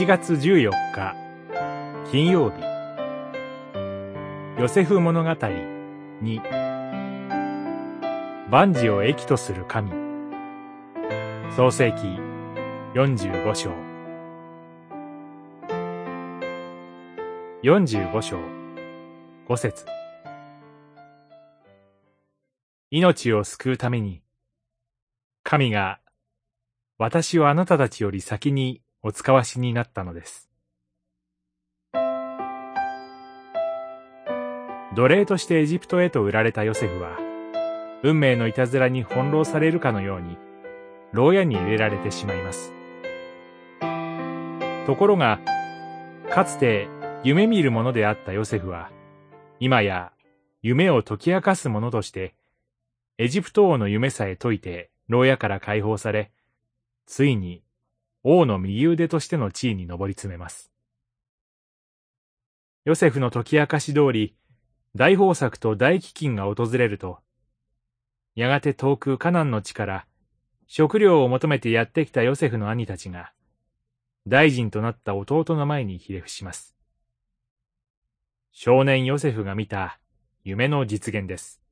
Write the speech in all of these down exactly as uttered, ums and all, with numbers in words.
いちがつじゅうよっか金曜日、ヨセフ物語に、万事を益とする神。創世記よんじゅうごしょう。よんじゅうごしょうごせつ。命を救うために、神が私をあなたたちより先にお使わしになったのです。奴隷としてエジプトへと売られたヨセフは、運命のいたずらに翻弄されるかのように、牢屋に入れられてしまいます。ところが、かつて夢見るものであったヨセフは、今や夢を解き明かすものとして、エジプト王の夢さえ解いて牢屋から解放され、ついに王の右腕としての地位に上り詰めます。ヨセフの解き明かし通り、大豊作と大飢饉が訪れると、やがて遠くカナンの地から、食料を求めてやってきたヨセフの兄たちが、大臣となった弟の前にひれ伏します。少年ヨセフが見た夢の実現です。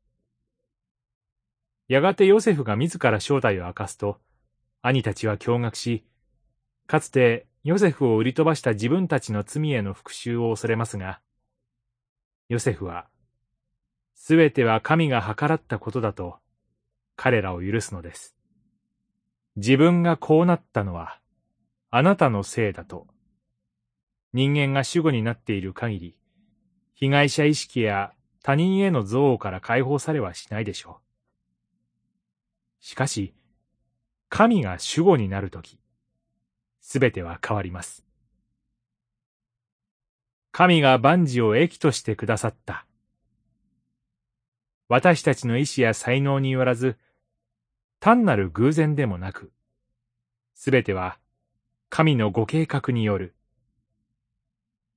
やがてヨセフが自ら正体を明かすと、兄たちは驚愕し、かつてヨセフを売り飛ばした自分たちの罪への復讐を恐れますが、ヨセフは、すべては神が計らったことだと、彼らを許すのです。自分がこうなったのは、あなたのせいだと。人間が主語になっている限り、被害者意識や他人への憎悪から解放されはしないでしょう。しかし、神が主語になるとき、すべては変わります。神が万事を益としてくださった。私たちの意志や才能によらず、単なる偶然でもなく、すべては神のご計画による。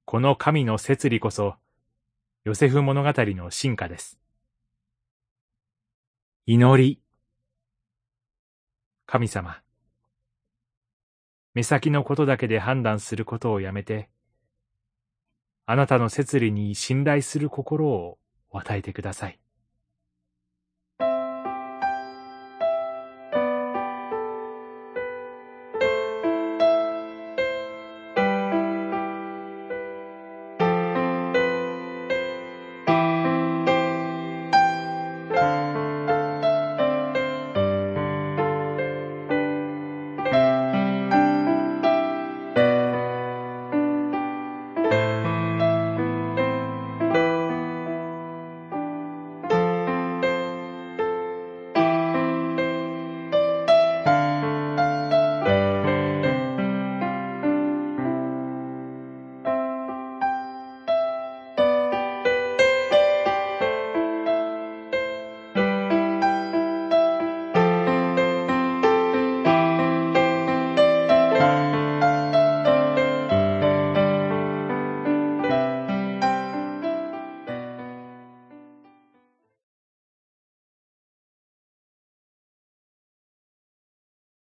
この神の摂理こそ、ヨセフ物語の真価です。祈り。神様、目先のことだけで判断することをやめて、あなたの摂理に信頼する心をお与えてください。